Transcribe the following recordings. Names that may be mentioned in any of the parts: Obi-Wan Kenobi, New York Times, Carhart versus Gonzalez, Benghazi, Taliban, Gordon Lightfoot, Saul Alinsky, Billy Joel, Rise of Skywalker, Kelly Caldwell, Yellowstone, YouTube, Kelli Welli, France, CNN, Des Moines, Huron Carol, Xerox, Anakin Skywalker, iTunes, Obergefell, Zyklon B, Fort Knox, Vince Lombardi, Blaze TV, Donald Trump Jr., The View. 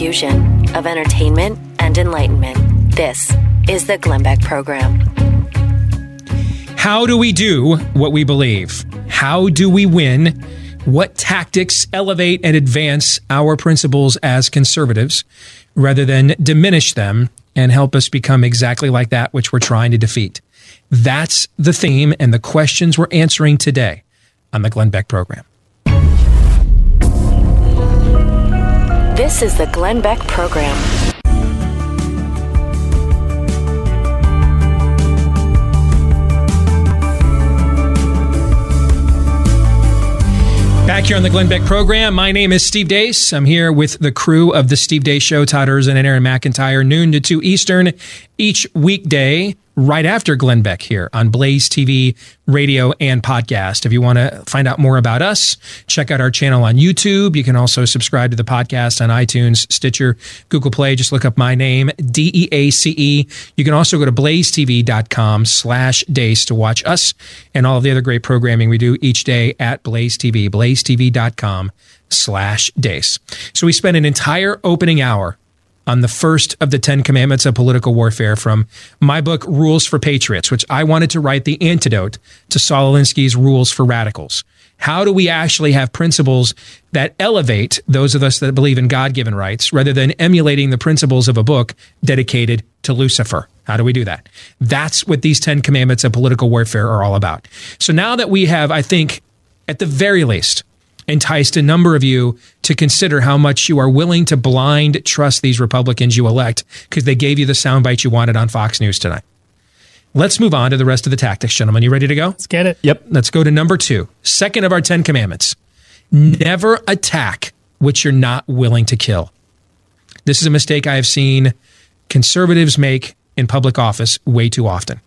fusion of entertainment and enlightenment. This is the Glenn Beck Program. How do we do what we believe? How do we win? What tactics elevate and advance our principles as conservatives rather than diminish them and help us become exactly like that which we're trying to defeat? That's the theme and the questions we're answering today on the Glenn Beck Program. This is the Glenn Beck Program. Back here on the Glenn Beck Program, my name is Steve Deace. I'm here with the crew of The Steve Deace Show, Todd Erzin and Aaron McIntyre, noon to 2 Eastern, each weekday, right after Glenn Beck here on Blaze TV, radio, and podcast. If you want to find out more about us, check out our channel on YouTube. You can also subscribe to the podcast on iTunes, Stitcher, Google Play. Just look up my name, D-E-A-C-E. You can also go to blazetv.com/Deace to watch us and all of the other great programming we do each day at Blaze TV, blazetv.com/Deace. So we spent an entire opening hour on the first of the 10 commandments of political warfare from my book, Rules for Patriots, which I wanted to write the antidote to Saul Alinsky's Rules for Radicals. How do we actually have principles that elevate those of us that believe in God-given rights rather than emulating the principles of a book dedicated to Lucifer? How do we do that? That's what these 10 commandments of political warfare are all about. So now that we have, I think, at the very least, enticed a number of you to consider how much you are willing to blind trust these Republicans you elect because they gave you the soundbite you wanted on Fox News tonight. Let's move on to the rest of the tactics, gentlemen. You ready to go? Let's get it. Yep. Let's go to number 2. Second of our 10 commandments. Never attack what you're not willing to kill. This is a mistake I have seen conservatives make in public office way too often.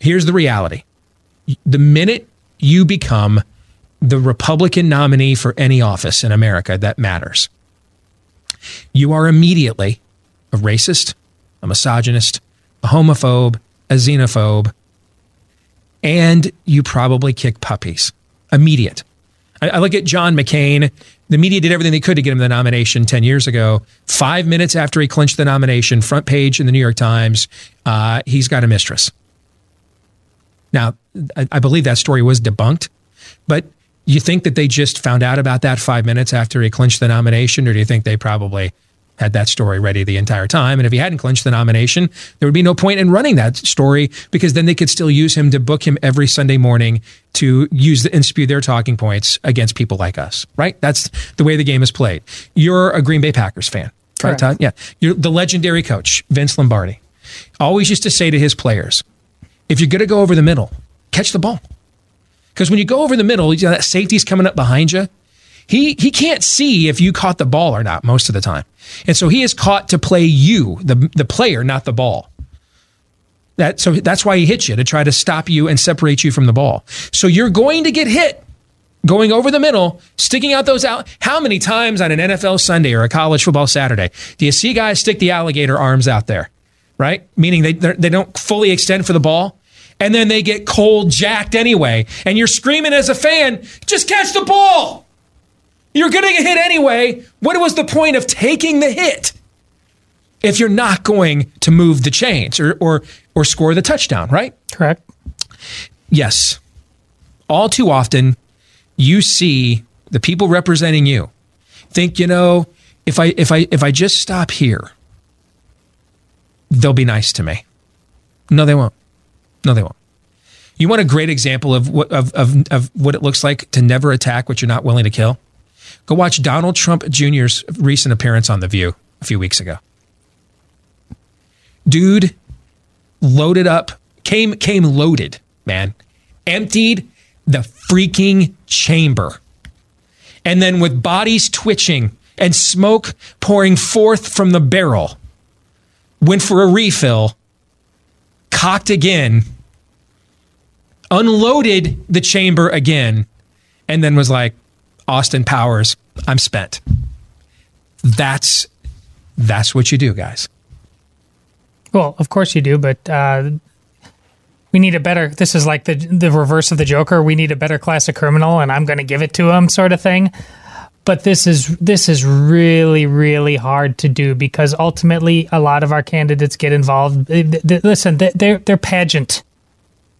Here's the reality. The minute you become the Republican nominee for any office in America that matters, you are immediately a racist, a misogynist, a homophobe, a xenophobe, and you probably kick puppies. Immediate. I look at John McCain. The media did everything they could to get him the nomination 10 years ago. 5 minutes after he clinched the nomination, front page in the New York Times, he's got a mistress. Now, I believe that story was debunked, but you think that they just found out about that 5 minutes after he clinched the nomination, or do you think they probably had that story ready the entire time? And if he hadn't clinched the nomination, there would be no point in running that story because then they could still use him to book him every Sunday morning to use and spew their talking points against people like us, right? That's the way the game is played. You're a Green Bay Packers fan, right, Todd? Yeah. You're the legendary coach, Vince Lombardi, always used to say to his players, if you're going to go over the middle, catch the ball. Because when you go over the middle, you know, that safety's coming up behind you. He can't see if you caught the ball or not most of the time. And so he is caught to play you, the player, not the ball. So that's why he hits you, to try to stop you and separate you from the ball. So you're going to get hit going over the middle, sticking out those out. How many times on an NFL Sunday or a college football Saturday do you see guys stick the alligator arms out there, right? Meaning they don't fully extend for the ball. And then they get cold jacked anyway. And you're screaming as a fan, just catch the ball. You're going to get hit anyway. What was the point of taking the hit if you're not going to move the chains or score the touchdown, right? Correct. Yes. All too often, you see the people representing you think, you know, if I just stop here, they'll be nice to me. No, they won't. No, they won't. You want a great example of what it looks like to never attack what you're not willing to kill? Go watch Donald Trump Jr.'s recent appearance on The View a few weeks ago. Dude loaded up, came loaded, man. Emptied the freaking chamber. And then with bodies twitching and smoke pouring forth from the barrel, went for a refill, cocked again, unloaded the chamber again, and then was like, Austin Powers, I'm spent. That's what you do, guys. Well, of course you do, but we need a better, this is like the reverse of the Joker, we need a better class of criminal, and I'm going to give it to him sort of thing. But this is really, really hard to do because ultimately a lot of our candidates get involved. Listen, they're pageant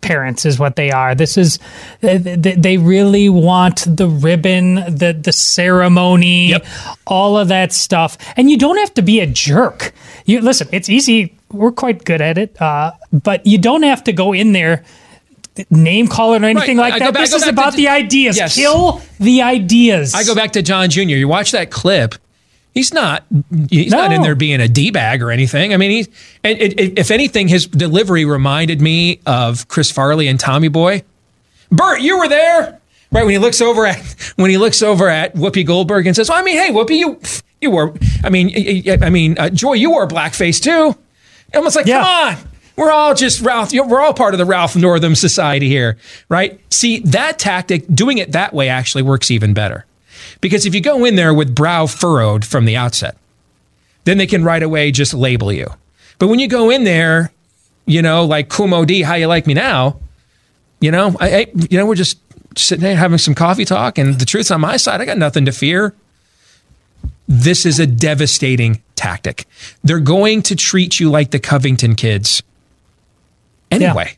parents is what they are. This is they really want the ribbon, the ceremony, yep, all of that stuff. And you don't have to be a jerk. You listen, it's easy. We're quite good at it, but you don't have to go in there name caller or anything right, like that. This is about the ideas. Yes. Kill the ideas. I go back to John Jr. You watch that clip. He's not in there being a D-bag or anything. I mean, if anything, his delivery reminded me of Chris Farley and Tommy Boy. Bert, you were there, right? When he looks over at Whoopi Goldberg and says, well, "I mean, hey, Whoopi, you were. I mean, Joy, you wore blackface too." Almost like, yeah. Come on. We're all just Ralph. We're all part of the Ralph Northam society here, right? See, that tactic, doing it that way actually works even better. Because if you go in there with brow furrowed from the outset, then they can right away just label you. But when you go in there, you know, like Kumo D, how you like me now, you know, we're just sitting there having some coffee talk and the truth's on my side. I got nothing to fear. This is a devastating tactic. They're going to treat you like the Covington kids. Anyway,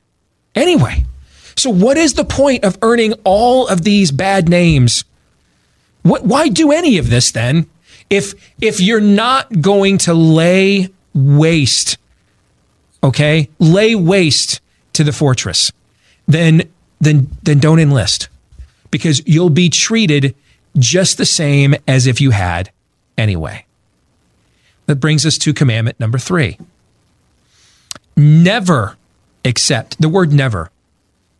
so what is the point of earning all of these bad names? Why do any of this then? If you're not going to lay waste to the fortress, then don't enlist, because you'll be treated just the same as if you had anyway. That brings us to commandment number 3. Never accept. The word never,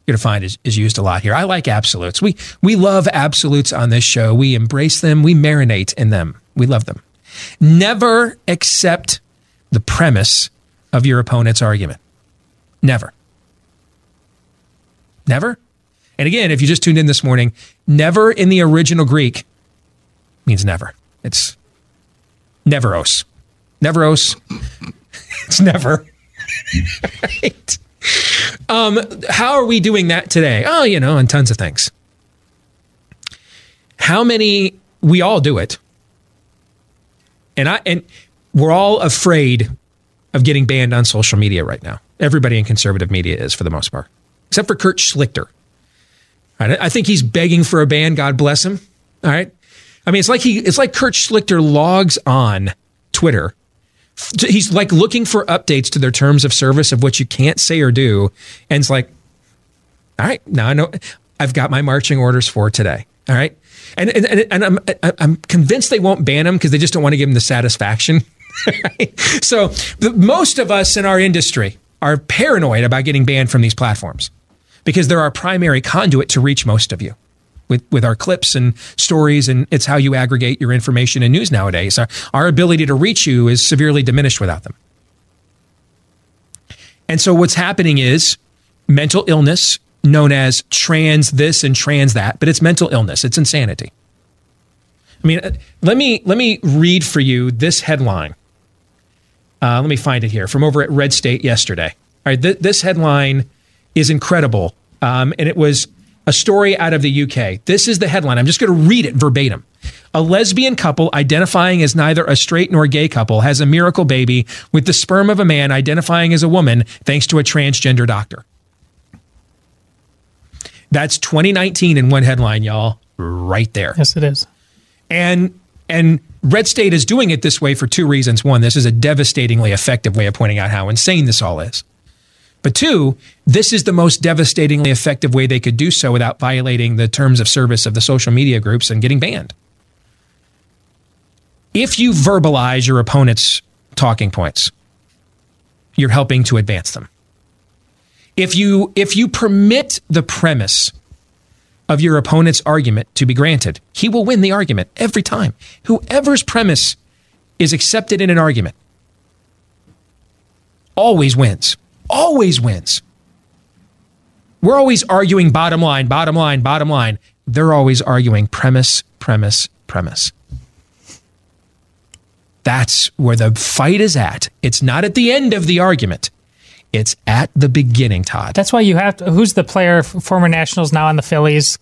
you're going to find, is used a lot here. I like absolutes. We love absolutes on this show. We embrace them. We marinate in them. We love them. Never accept the premise of your opponent's argument. Never. Never. And again, if you just tuned in this morning, never in the original Greek means never. It's neveros. Neveros. It's never. Right. How are we doing that today? Oh, you know, and tons of things. How many, we all do it. And we're all afraid of getting banned on social media right now. Everybody in conservative media is, for the most part, except for Kurt Schlichter. All right, I think he's begging for a ban. God bless him. All right. I mean, it's like Kurt Schlichter logs on Twitter. He's like looking for updates to their terms of service of what you can't say or do. And it's like, all right, now I know I've got my marching orders for today. All right. And I'm convinced they won't ban him because they just don't want to give him the satisfaction. Right? So most of us in our industry are paranoid about getting banned from these platforms because they're our primary conduit to reach most of you. With our clips and stories, and it's how you aggregate your information and news nowadays. Our ability to reach you is severely diminished without them. And so what's happening is mental illness, known as trans this and trans that, but it's mental illness. It's insanity. I mean, let me read for you this headline. Let me find it here from over at Red State yesterday. All right, this headline is incredible, and it was a story out of the UK. This is the headline. I'm just going to read it verbatim. A lesbian couple identifying as neither a straight nor gay couple has a miracle baby with the sperm of a man identifying as a woman thanks to a transgender doctor. That's 2019 in one headline, y'all, right there. Yes, it is. And Red State is doing it this way for two reasons. One, this is a devastatingly effective way of pointing out how insane this all is. But two, this is the most devastatingly effective way they could do so without violating the terms of service of the social media groups and getting banned. If you verbalize your opponent's talking points, you're helping to advance them. If you permit the premise of your opponent's argument to be granted, he will win the argument every time. Whoever's premise is accepted in an argument always wins. Always wins. We're always arguing bottom line, bottom line, bottom line. They're always arguing premise, premise, premise. That's where the fight is at. It's not at the end of the argument. It's at the beginning, Todd. That's why you have to, who's the player, former Nationals, now on the Phillies,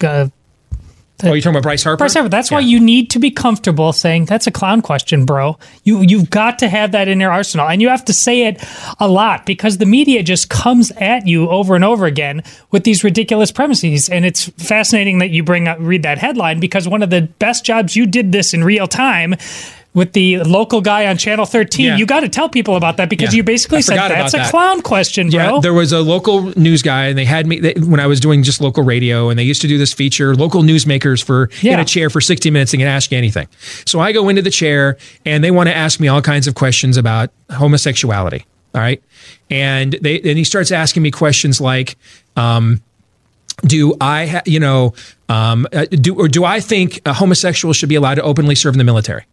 Oh, you're talking about Bryce Harper? Bryce Harper. That's why you need to be comfortable saying, that's a clown question, bro. You've got to have that in your arsenal. And you have to say it a lot because the media just comes at you over and over again with these ridiculous premises. And it's fascinating that you read that headline because one of the best jobs you did this in real time with the local guy on Channel 13, you got to tell people about that because you basically said, that's a clown question, bro. Yeah, there was a local news guy, and they had me, when I was doing just local radio, and they used to do this feature, local newsmakers in a chair for 60 minutes and can ask you anything. So I go into the chair, and they want to ask me all kinds of questions about homosexuality, all right? And he starts asking me questions like, do I think homosexuals should be allowed to openly serve in the military?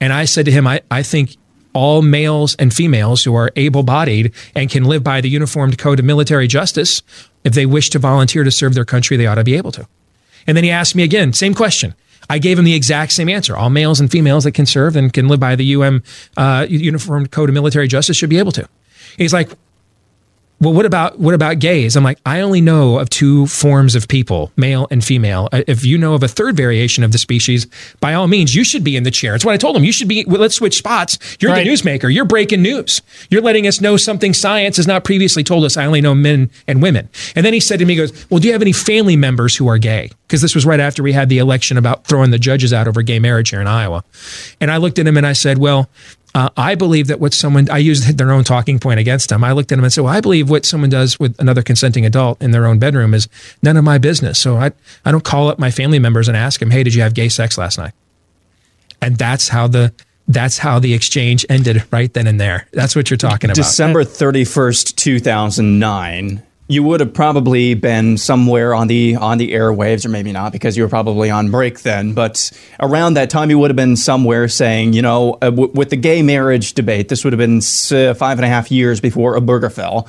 And I said to him, I think all males and females who are able-bodied and can live by the Uniformed Code of Military Justice, if they wish to volunteer to serve their country, they ought to be able to. And then he asked me again, same question. I gave him the exact same answer. All males and females that can serve and can live by the Uniformed Code of Military Justice should be able to. And he's like, well, what about gays? I'm like, I only know of two forms of people, male and female. If you know of a third variation of the species, by all means, you should be in the chair. That's what I told him. You should be, let's switch spots. You're right. The newsmaker. You're breaking news. You're letting us know something science has not previously told us. I only know men and women. And then he said to me, he goes, well, do you have any family members who are gay? Because this was right after we had the election about throwing the judges out over gay marriage here in Iowa. And I looked at him and I said, well, I believe that I used their own talking point against them. I looked at them and said, well, I believe what someone does with another consenting adult in their own bedroom is none of my business. So I don't call up my family members and ask them, hey, did you have gay sex last night? And that's how the exchange ended right then and there. That's what you're talking about. December 31st, 2009. You would have probably been somewhere on the airwaves, or maybe not, because you were probably on break then. But around that time, you would have been somewhere saying, with the gay marriage debate, this would have been 5.5 years before Obergefell.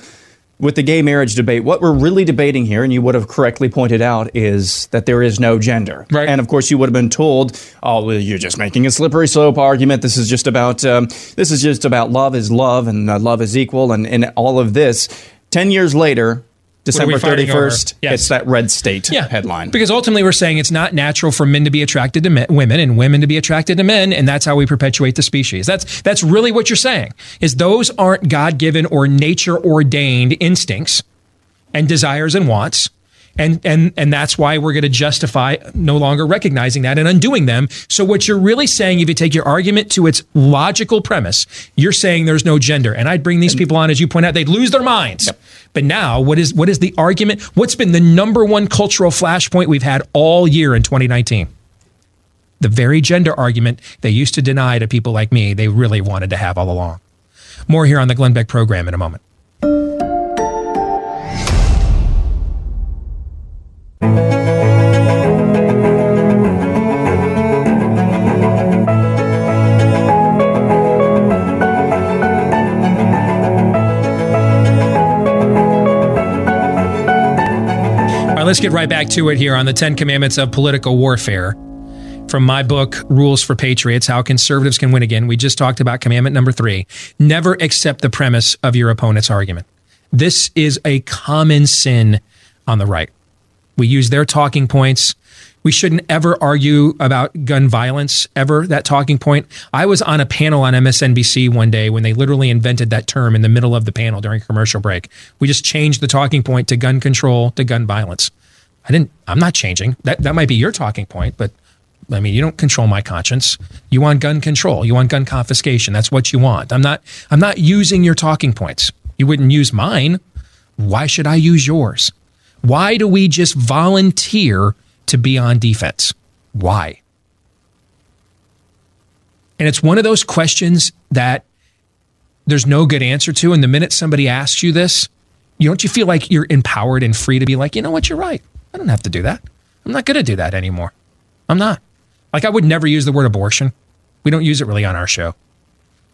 With the gay marriage debate, what we're really debating here, and you would have correctly pointed out, is that there is no gender. Right. And, of course, you would have been told, oh, well, you're just making a slippery slope argument. This is just about love is love, and love is equal, and all of this. 10 years later, December 31st, it's that Red State headline. Because ultimately we're saying it's not natural for men to be attracted to women and women to be attracted to men, and that's how we perpetuate the species. That's really what you're saying, is those aren't God-given or nature-ordained instincts and desires and wants, and that's why we're going to justify no longer recognizing that and undoing them. So what you're really saying, if you take your argument to its logical premise, you're saying there's no gender. And I'd bring these people on, as you point out, they'd lose their minds. Yep. But now, what is the argument? What's been the number one cultural flashpoint we've had all year in 2019? The very gender argument they used to deny to people like me they really wanted to have all along. More here on the Glenn Beck Program in a moment. Let's get right back to it here on the 10 Commandments of Political Warfare from my book, Rules for Patriots, How Conservatives Can Win Again. We just talked about commandment number 3. Never accept the premise of your opponent's argument. This is a common sin on the right. We use their talking points. We shouldn't ever argue about gun violence, ever, that talking point. I was on a panel on MSNBC one day when they literally invented that term in the middle of the panel during a commercial break. We just changed the talking point to gun control, to gun violence. I'm not changing. That might be your talking point, but I mean, you don't control my conscience. You want gun control. You want gun confiscation. That's what you want. I'm not using your talking points. You wouldn't use mine. Why should I use yours? Why do we just volunteer to be on defense? Why? And it's one of those questions that there's no good answer to. And the minute somebody asks you this, don't you feel like you're empowered and free to be like, you know what, you're right. I don't have to do that. I'm not going to do that anymore. I'm not. Like, I would never use the word abortion. We don't use it really on our show.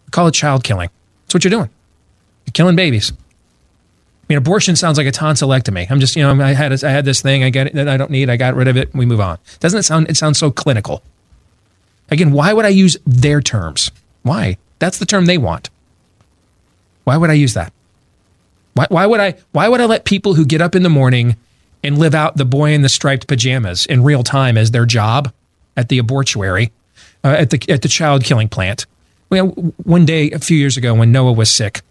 We call it child killing. That's what you're doing. You're killing babies. I mean, abortion sounds like a tonsillectomy. I'm just, I had this thing. I got it that I don't need. I got rid of it. And we move on. Doesn't it sound? It sounds so clinical. Again, why would I use their terms? Why? That's the term they want. Why would I use that? Why would I let people who get up in the morning and live out the boy in the striped pajamas in real time as their job at the abortuary, at the child killing plant. Well, one day a few years ago when Noah was sick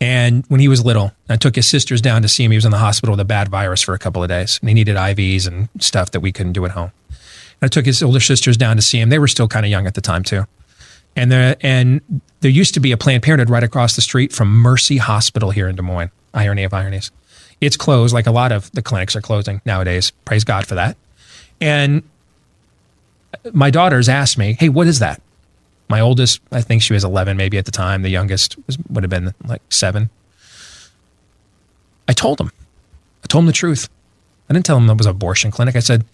and when he was little, I took his sisters down to see him. He was in the hospital with a bad virus for a couple of days and he needed IVs and stuff that we couldn't do at home. And I took his older sisters down to see him. They were still kind of young at the time too. And there used to be a Planned Parenthood right across the street from Mercy Hospital here in Des Moines. Irony of ironies. It's closed, like a lot of the clinics are closing nowadays. Praise God for that. And my daughters asked me, hey, what is that? My oldest, I think she was 11 maybe at the time. The youngest would have been like 7. I told them. I told them the truth. I didn't tell them it was an abortion clinic. I said,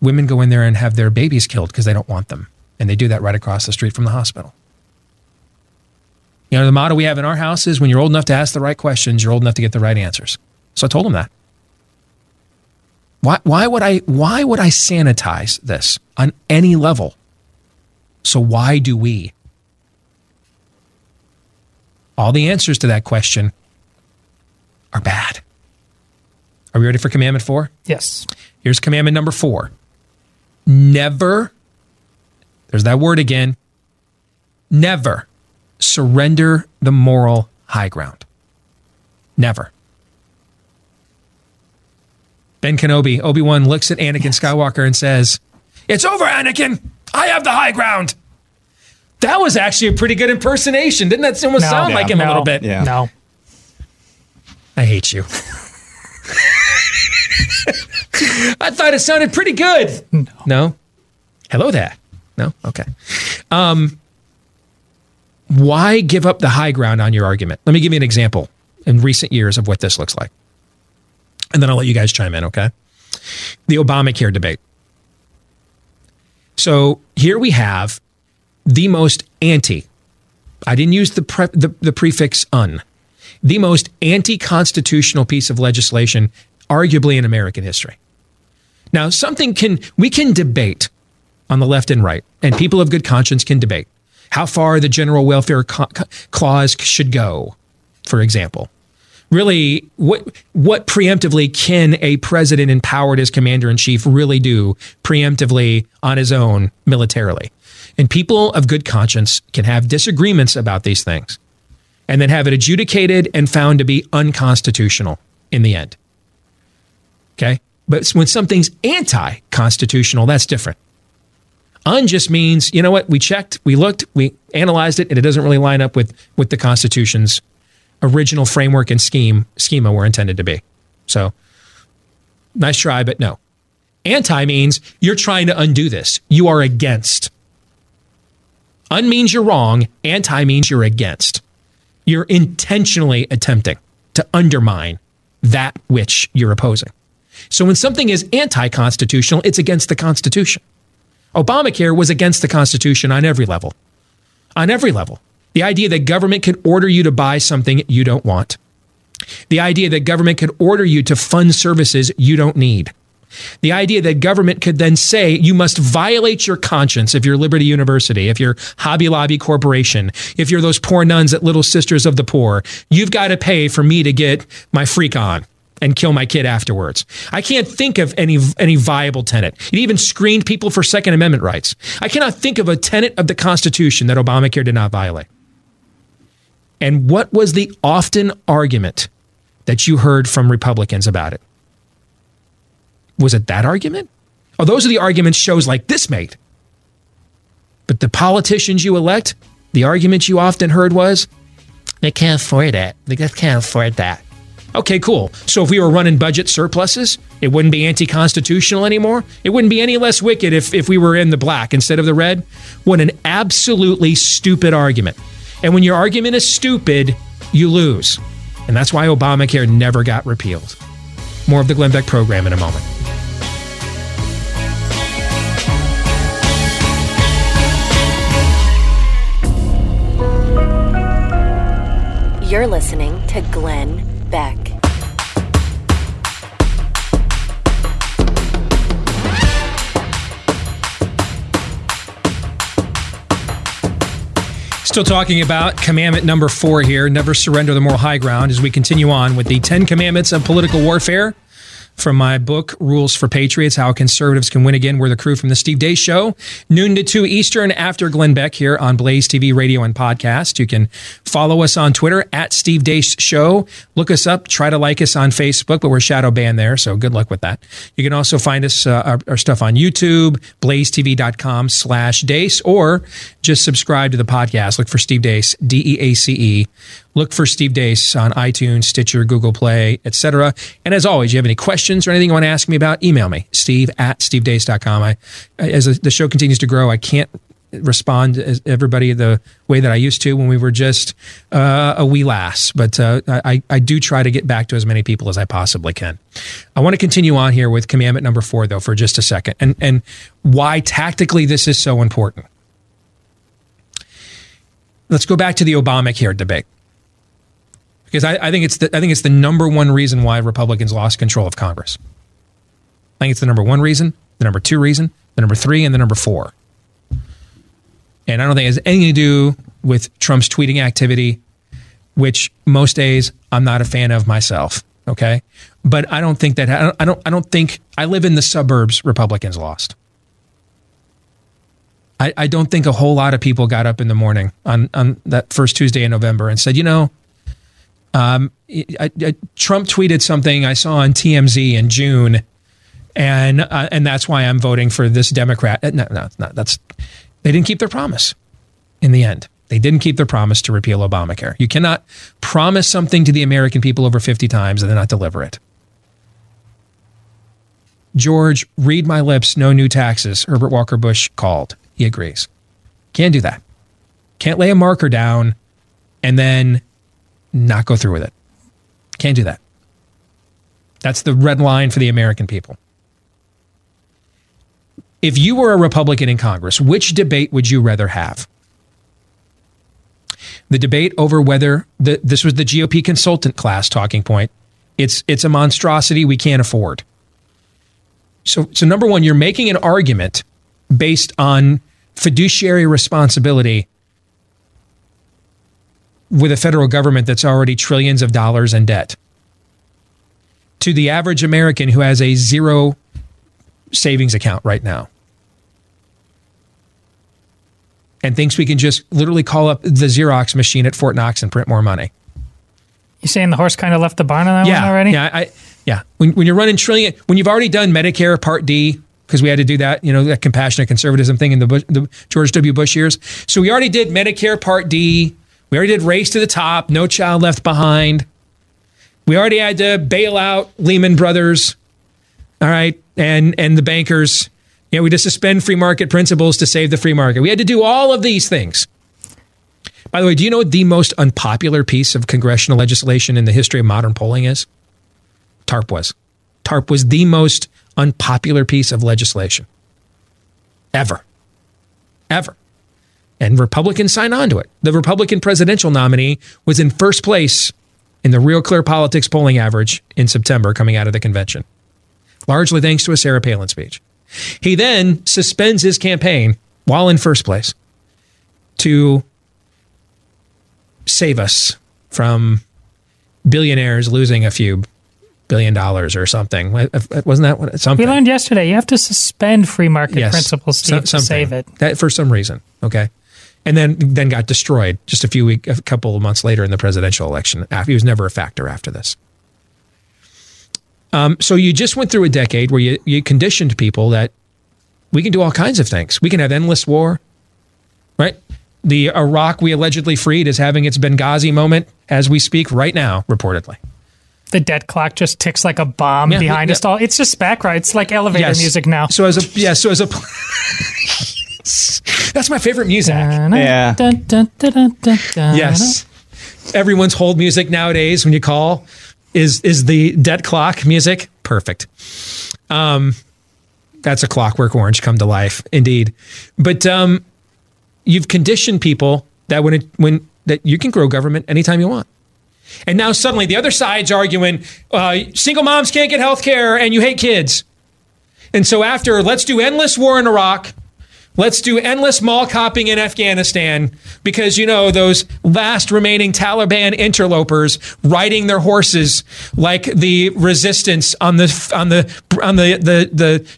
women go in there and have their babies killed because they don't want them. And they do that right across the street from the hospital. You know, the motto we have in our house is when you're old enough to ask the right questions, you're old enough to get the right answers. So I told them that. Why would I sanitize this on any level? So why do we? All the answers to that question are bad. Are we ready for commandment 4? Yes. Here's commandment number 4. Never, there's that word again, never surrender the moral high ground. Never. Ben Kenobi, Obi-Wan looks at Anakin Skywalker and says, "It's over, Anakin. I have the high ground." That was actually a pretty good impersonation. Didn't that almost sound like him a little bit? Yeah. No. I hate you. I thought it sounded pretty good. No. Hello there. No? Okay. Why give up the high ground on your argument? Let me give you an example in recent years of what this looks like. And then I'll let you guys chime in, okay? The Obamacare debate. So here we have the most anti, I didn't use the prefix un, the most anti-constitutional piece of legislation arguably in American history. Now, we can debate on the left and right, and people of good conscience can debate how far the general welfare clause should go, for example. Really, what preemptively can a president empowered as commander-in-chief really do preemptively on his own militarily? And people of good conscience can have disagreements about these things and then have it adjudicated and found to be unconstitutional in the end. Okay? But when something's anti-constitutional, that's different. Un just means, you know what, we checked, we looked, we analyzed it, and it doesn't really line up with the Constitution's original framework and schema were intended to be. So, nice try, but no. Anti means you're trying to undo this. You are against. Un means you're wrong. Anti means you're against. You're intentionally attempting to undermine that which you're opposing. So when something is anti-constitutional, it's against the Constitution. Obamacare was against the Constitution on every level. On every level. The idea that government could order you to buy something you don't want. The idea that government could order you to fund services you don't need. The idea that government could then say you must violate your conscience if you're Liberty University, if you're Hobby Lobby Corporation, if you're those poor nuns at Little Sisters of the Poor. You've got to pay for me to get my freak on and kill my kid afterwards. I can't think of any viable tenet. It even screened people for Second Amendment rights. I cannot think of a tenet of the Constitution that Obamacare did not violate. And what was the often argument that you heard from Republicans about it? Was it that argument? Oh, those are the arguments shows like this made. But the politicians you elect, the argument you often heard was, they can't afford it. They just can't afford that. Okay, cool. So if we were running budget surpluses, it wouldn't be anti-constitutional anymore. It wouldn't be any less wicked if we were in the black instead of the red. What an absolutely stupid argument. And when your argument is stupid, you lose. And that's why Obamacare never got repealed. More of the Glenn Beck Program in a moment. You're listening to Glenn Beck. Still talking about commandment number 4 here, never surrender the moral high ground, as we continue on with the 10 commandments of political warfare from my book, Rules for Patriots, How Conservatives Can Win Again. We're the crew from the Steve Deace Show, noon to 2 Eastern after Glenn Beck here on Blaze TV radio and podcast. You can follow us on Twitter at Steve Deace Show. Look us up. Try to like us on Facebook, but we're shadow banned there, so good luck with that. You can also find us, our stuff on YouTube, blazetv.com/Deace, or just subscribe to the podcast. Look for Steve Deace, D-E-A-C-E. Look for Steve Deace on iTunes, Stitcher, Google Play, etc. And as always, you have any questions or anything you want to ask me about, email me, steve@stevedeace.com. As the show continues to grow, I can't respond to everybody the way that I used to when we were just a wee lass. But I do try to get back to as many people as I possibly can. I want to continue on here with commandment number 4, though, for just a second, and why tactically this is so important. Let's go back to the Obamacare debate. Because I think it's the number one reason why Republicans lost control of Congress. I think it's the number one reason, the number two reason, the number three, and the number four. And I don't think it has anything to do with Trump's tweeting activity, which most days I'm not a fan of myself. Okay, but I don't think that I don't think I live in the suburbs. Republicans lost. I don't think a whole lot of people got up in the morning on that first Tuesday in November and said, you know. Trump tweeted something I saw on TMZ in June, and that's why I'm voting for this Democrat. No, they didn't keep their promise. In the end, they didn't keep their promise to repeal Obamacare. You cannot promise something to the American people over 50 times and then not deliver it. George, read my lips, no new taxes. Herbert Walker Bush called. He agrees. Can't do that. Can't lay a marker down and then not go through with it. Can't do that. That's the red line for the American people. If you were a Republican in Congress, which debate would you rather have? The debate over whether this was the GOP consultant class talking point. It's a monstrosity we can't afford. So number one, you're making an argument based on fiduciary responsibility with a federal government that's already trillions of dollars in debt. To the average American who has a zero savings account right now and thinks we can just literally call up the Xerox machine at Fort Knox and print more money. You're saying the horse kind of left the barn on that one already? Yeah. When you're running trillion, when you've already done Medicare Part D, because we had to do that, you know, that compassionate conservatism thing in the George W. Bush years. So we already did Medicare Part D. We already did Race to the Top, No Child Left Behind. We already had to bail out Lehman Brothers, all right, and the bankers. You know, we had to suspend free market principles to save the free market. We had to do all of these things. By the way, do you know what the most unpopular piece of congressional legislation in the history of modern polling is? TARP was. TARP was the most unpopular piece of legislation ever. Ever. And Republicans signed on to it. The Republican presidential nominee was in first place in the Real Clear Politics polling average in September coming out of the convention, largely thanks to a Sarah Palin speech. He then suspends his campaign while in first place to save us from billionaires losing a few $1 billion or something. Wasn't that what something? We learned yesterday, you have to suspend free market principles, Steve, to save it. That, for some reason, okay? And then got destroyed just a couple of months later in the presidential election. He was never a factor after this. So you just went through a decade where you conditioned people that we can do all kinds of things. We can have endless war, right? The Iraq we allegedly freed is having its Benghazi moment as we speak right now, reportedly. The debt clock just ticks like a bomb behind us all. It's just background. It's like elevator music now. So as a That's my favorite music. Yeah. Yes. Everyone's hold music nowadays when you call is the debt clock music. Perfect. That's a Clockwork Orange come to life, indeed. But you've conditioned people that that you can grow government anytime you want. And now suddenly the other side's arguing single moms can't get health care and you hate kids. And so after let's do endless war in Iraq, Let's do endless mall copping in Afghanistan because, you know, those last remaining Taliban interlopers riding their horses like the resistance on the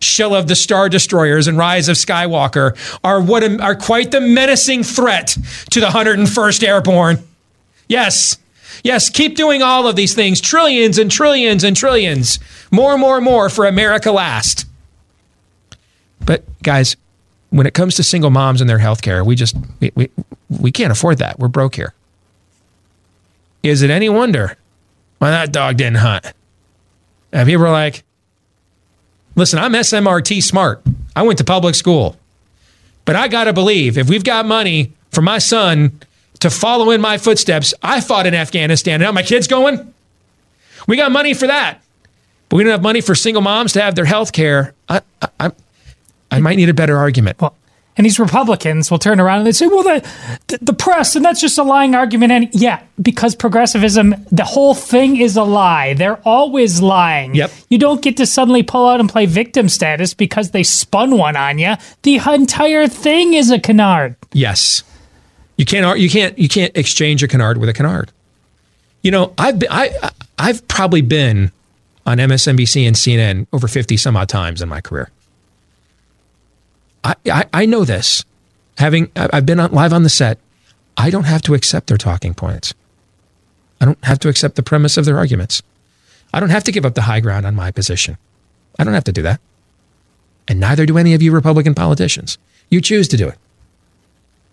shell of the Star Destroyers and Rise of Skywalker are quite the menacing threat to the 101st Airborne. Yes. Yes. Keep doing all of these things. Trillions and trillions and trillions. More for America last. But guys, when it comes to single moms and their health care, we can't afford that. We're broke here. Is it any wonder why that dog didn't hunt? And people are like, listen, I'm SMRT smart. I went to public school. But I got to believe if we've got money for my son to follow in my footsteps, I fought in Afghanistan. And now my kid's going. We got money for that. But we don't have money for single moms to have their health care. I might need a better argument. Well, and these Republicans will turn around and they say, well, the press, and that's just a lying argument. And yeah, because progressivism, the whole thing is a lie. They're always lying. Yep. You don't get to suddenly pull out and play victim status because they spun one on you. The entire thing is a canard. Yes. You can't exchange a canard with a canard. You know, I've probably been on MSNBC and CNN over 50 some odd times in my career. I know this. I've been on live on the set. I don't have to accept their talking points. I don't have to accept the premise of their arguments. I don't have to give up the high ground on my position. I don't have to do that. And neither do any of you Republican politicians. You choose to do it.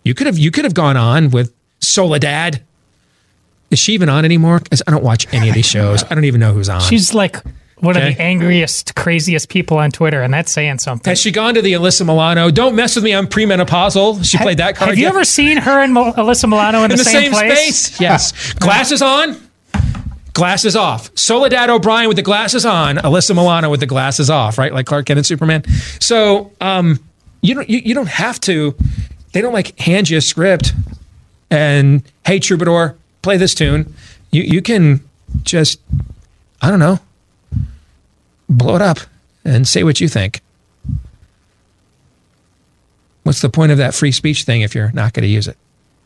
You could have gone on with Soledad. Is she even on anymore? Because I don't watch any of these shows. I don't even know who's on. She's like one of the angriest, craziest people on Twitter, and that's saying something. Has she gone to the Alyssa Milano? Don't mess with me, I'm premenopausal. She played that card. Have you ever seen her and Alyssa Milano in the same place? Space? Yes. Glasses on, glasses off. Soledad O'Brien with the glasses on, Alyssa Milano with the glasses off, right? Like Clark Kent and Superman. So you don't have to. They don't like hand you a script and, hey, Troubadour, play this tune. You can just, I don't know, blow it up and say what you think. What's the point of that free speech thing if you're not going to use it,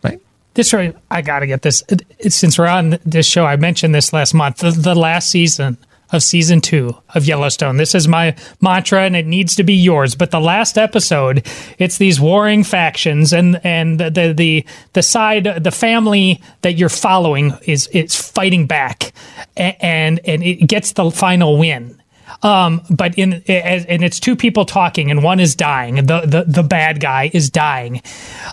right? This really, I got to get this. Since we're on this show, I mentioned this last month, the last season of season 2 of Yellowstone. This is my mantra and it needs to be yours. But the last episode, it's these warring factions and the side, the family that you're following is fighting back and it gets the final win. But and it's two people talking, and one is dying. The bad guy is dying,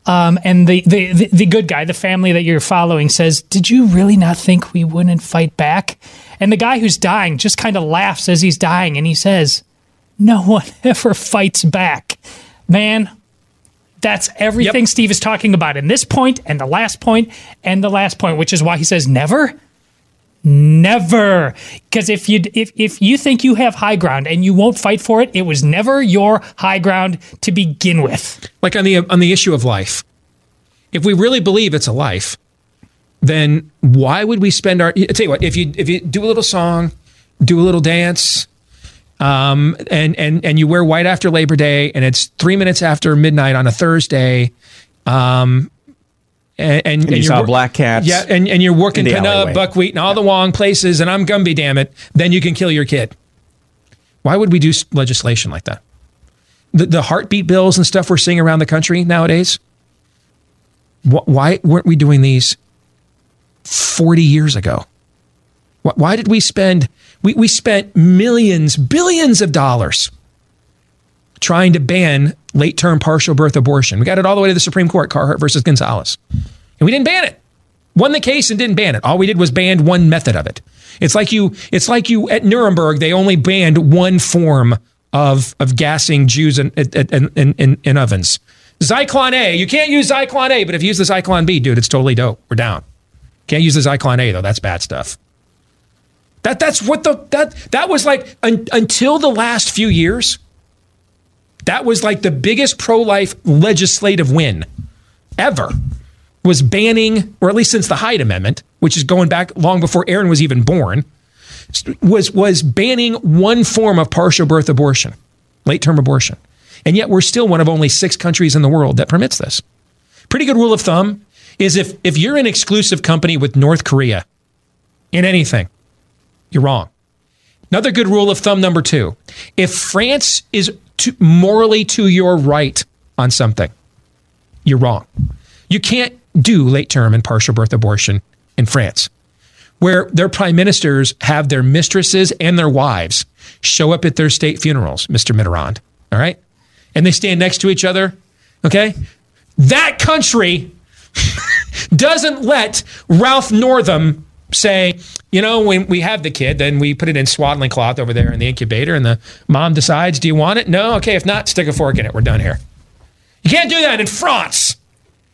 and the good guy, the family that you're following, says, "Did you really not think we wouldn't fight back?" And the guy who's dying just kind of laughs as he's dying, and he says, "No one ever fights back, man." That's everything yep. Steve is talking about in this point and the last point and the last point, which is why he says never. Never, because if you think you have high ground and you won't fight for it, it was never your high ground to begin with. Like on the issue of life, if we really believe it's a life, then why would we spend our? I tell you what, if you do a little song, do a little dance, and you wear white after Labor Day, and it's 3 minutes after midnight on a Thursday, And you saw black cats. Yeah, and you're working pinup, buckwheat, and all the wrong places, and I'm Gumby, damn it. Then you can kill your kid. Why would we do legislation like that? The heartbeat bills and stuff we're seeing around the country nowadays, why weren't we doing these 40 years ago? Why did we spend, we spent millions, billions of dollars trying to ban late-term partial birth abortion. We got it all the way to the Supreme Court, Carhart versus Gonzalez. And we didn't ban it. Won the case and didn't ban it. All we did was ban one method of it. It's like you at Nuremberg, they only banned one form of gassing Jews in ovens. Zyklon A. You can't use Zyklon A, but if you use the Zyklon B, dude, it's totally dope. We're down. Can't use the Zyklon A, though. That's bad stuff. That was like, until the last few years, that was like the biggest pro-life legislative win ever, was banning, or at least since the Hyde Amendment, which is going back long before Aaron was even born, was banning one form of partial birth abortion, late-term abortion. And yet we're still one of only 6 countries in the world that permits this. Pretty good rule of thumb is if you're an exclusive company with North Korea in anything, you're wrong. Another good rule of thumb, number 2, if France is morally to your right on something, you're wrong. You can't do late-term and partial birth abortion in France, where their prime ministers have their mistresses and their wives show up at their state funerals, Mr. Mitterrand, all right? And they stand next to each other, okay? That country doesn't let Ralph Northam say, you know, when we have the kid, then we put it in swaddling cloth over there in the incubator, and the mom decides, do you want it? No? Okay, if not, stick a fork in it. We're done here. You can't do that in France,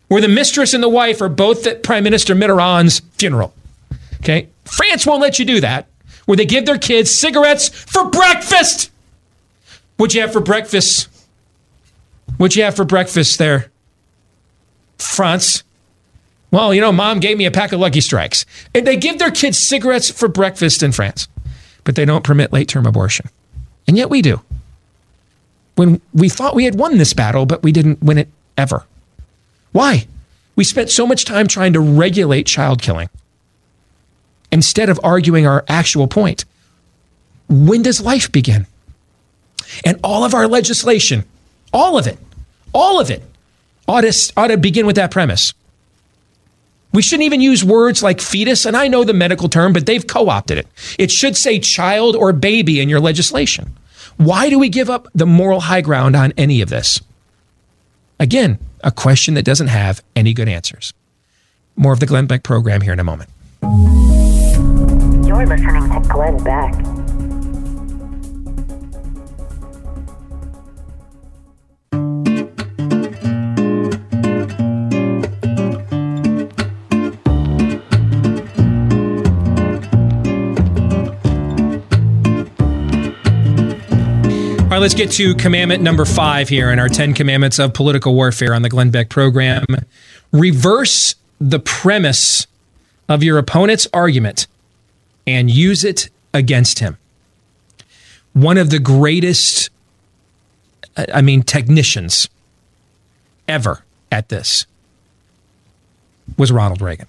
where the mistress and the wife are both at Prime Minister Mitterrand's funeral. Okay, France won't let you do that, where they give their kids cigarettes for breakfast. What'd you have for breakfast? What'd you have for breakfast there, France? Well, you know, mom gave me a pack of Lucky Strikes. And they give their kids cigarettes for breakfast in France, but they don't permit late-term abortion. And yet we do. When we thought we had won this battle, but we didn't win it ever. Why? We spent so much time trying to regulate child killing instead of arguing our actual point. When does life begin? And all of our legislation, all of it, ought to begin with that premise. We shouldn't even use words like fetus, and I know the medical term, but they've co-opted it. It should say child or baby in your legislation. Why do we give up the moral high ground on any of this? Again, a question that doesn't have any good answers. More of the Glenn Beck Program here in a moment. You're listening to Glenn Beck. All right, let's get to commandment number 5 here in our 10 commandments of political warfare on the Glenn Beck Program. Reverse the premise of your opponent's argument and use it against him. One of the greatest, technicians ever at this was Ronald Reagan.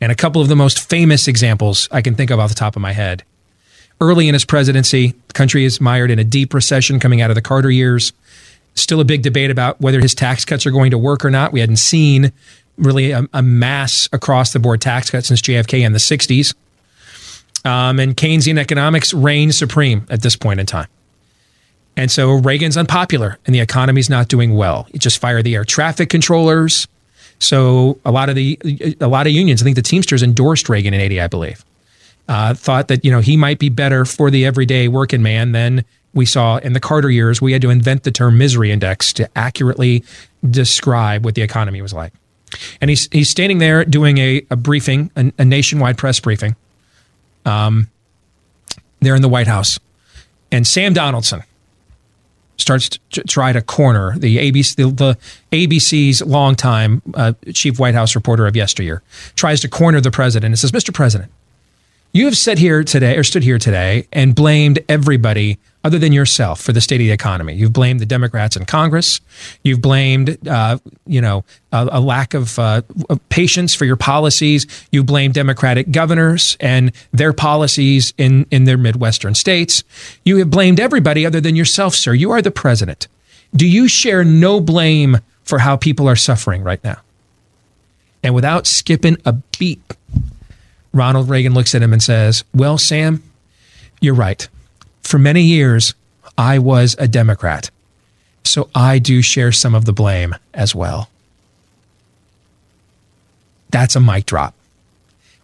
And a couple of the most famous examples I can think of off the top of my head. Early in his presidency, the country is mired in a deep recession coming out of the Carter years. Still a big debate about whether his tax cuts are going to work or not. We hadn't seen really a mass across the board tax cut since JFK in the 60s. And Keynesian economics reigned supreme at this point in time. And so Reagan's unpopular and the economy's not doing well. It just fired the air traffic controllers. So a lot of unions, I think the Teamsters endorsed Reagan in 80, I believe, thought that, you know, he might be better for the everyday working man than we saw in the Carter years. We had to invent the term misery index to accurately describe what the economy was like. And he's standing there doing a briefing, a nationwide press briefing, there in the White House. And Sam Donaldson starts to try to corner the ABC's longtime chief White House reporter of yesteryear, tries to corner the president and says, Mr. President, you have stood here today and blamed everybody other than yourself for the state of the economy. You've blamed the Democrats in Congress. You've blamed, a lack of patience for your policies. You blame Democratic governors and their policies in their Midwestern states. You have blamed everybody other than yourself, sir. You are the president. Do you share no blame for how people are suffering right now? And without skipping a beat, Ronald Reagan looks at him and says, well, Sam, you're right. For many years, I was a Democrat, so I do share some of the blame as well. That's a mic drop.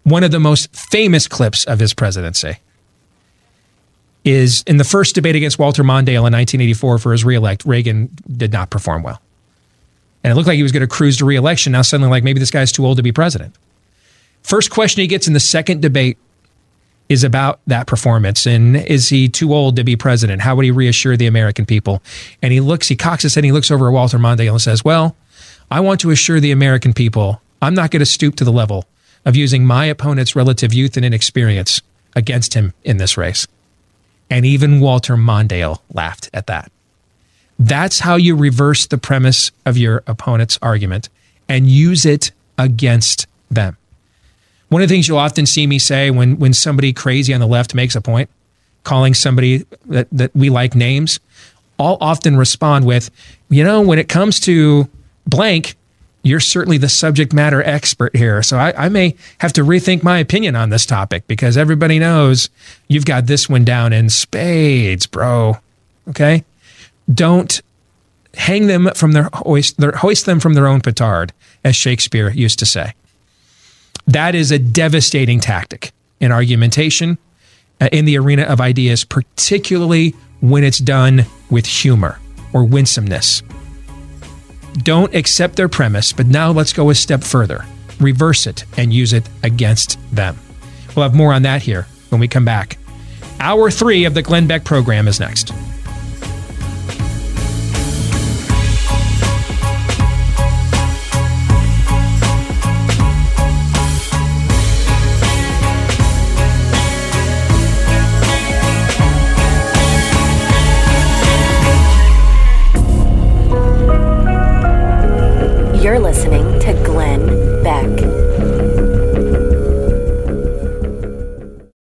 One of the most famous clips of his presidency is in the first debate against Walter Mondale in 1984 for his reelect. Reagan did not perform well. And it looked like he was going to cruise to reelection. Now suddenly, like, maybe this guy's too old to be president. First question he gets in the second debate is about that performance. And is he too old to be president? How would he reassure the American people? And he cocks his head and he looks over at Walter Mondale and says, well, I want to assure the American people I'm not going to stoop to the level of using my opponent's relative youth and inexperience against him in this race. And even Walter Mondale laughed at that. That's how you reverse the premise of your opponent's argument and use it against them. One of the things you'll often see me say when somebody crazy on the left makes a point, calling somebody that we like names, I'll often respond with, you know, when it comes to blank, you're certainly the subject matter expert here. So I may have to rethink my opinion on this topic because everybody knows you've got this one down in spades, bro. Okay? Don't hang them from hoist them from their own petard, as Shakespeare used to say. That is a devastating tactic in argumentation, in the arena of ideas, particularly when it's done with humor or winsomeness. Don't accept their premise, but now let's go a step further. Reverse it and use it against them. We'll have more on that here when we come back. Hour 3 of the Glenn Beck Program is next. You're listening to Glenn Beck.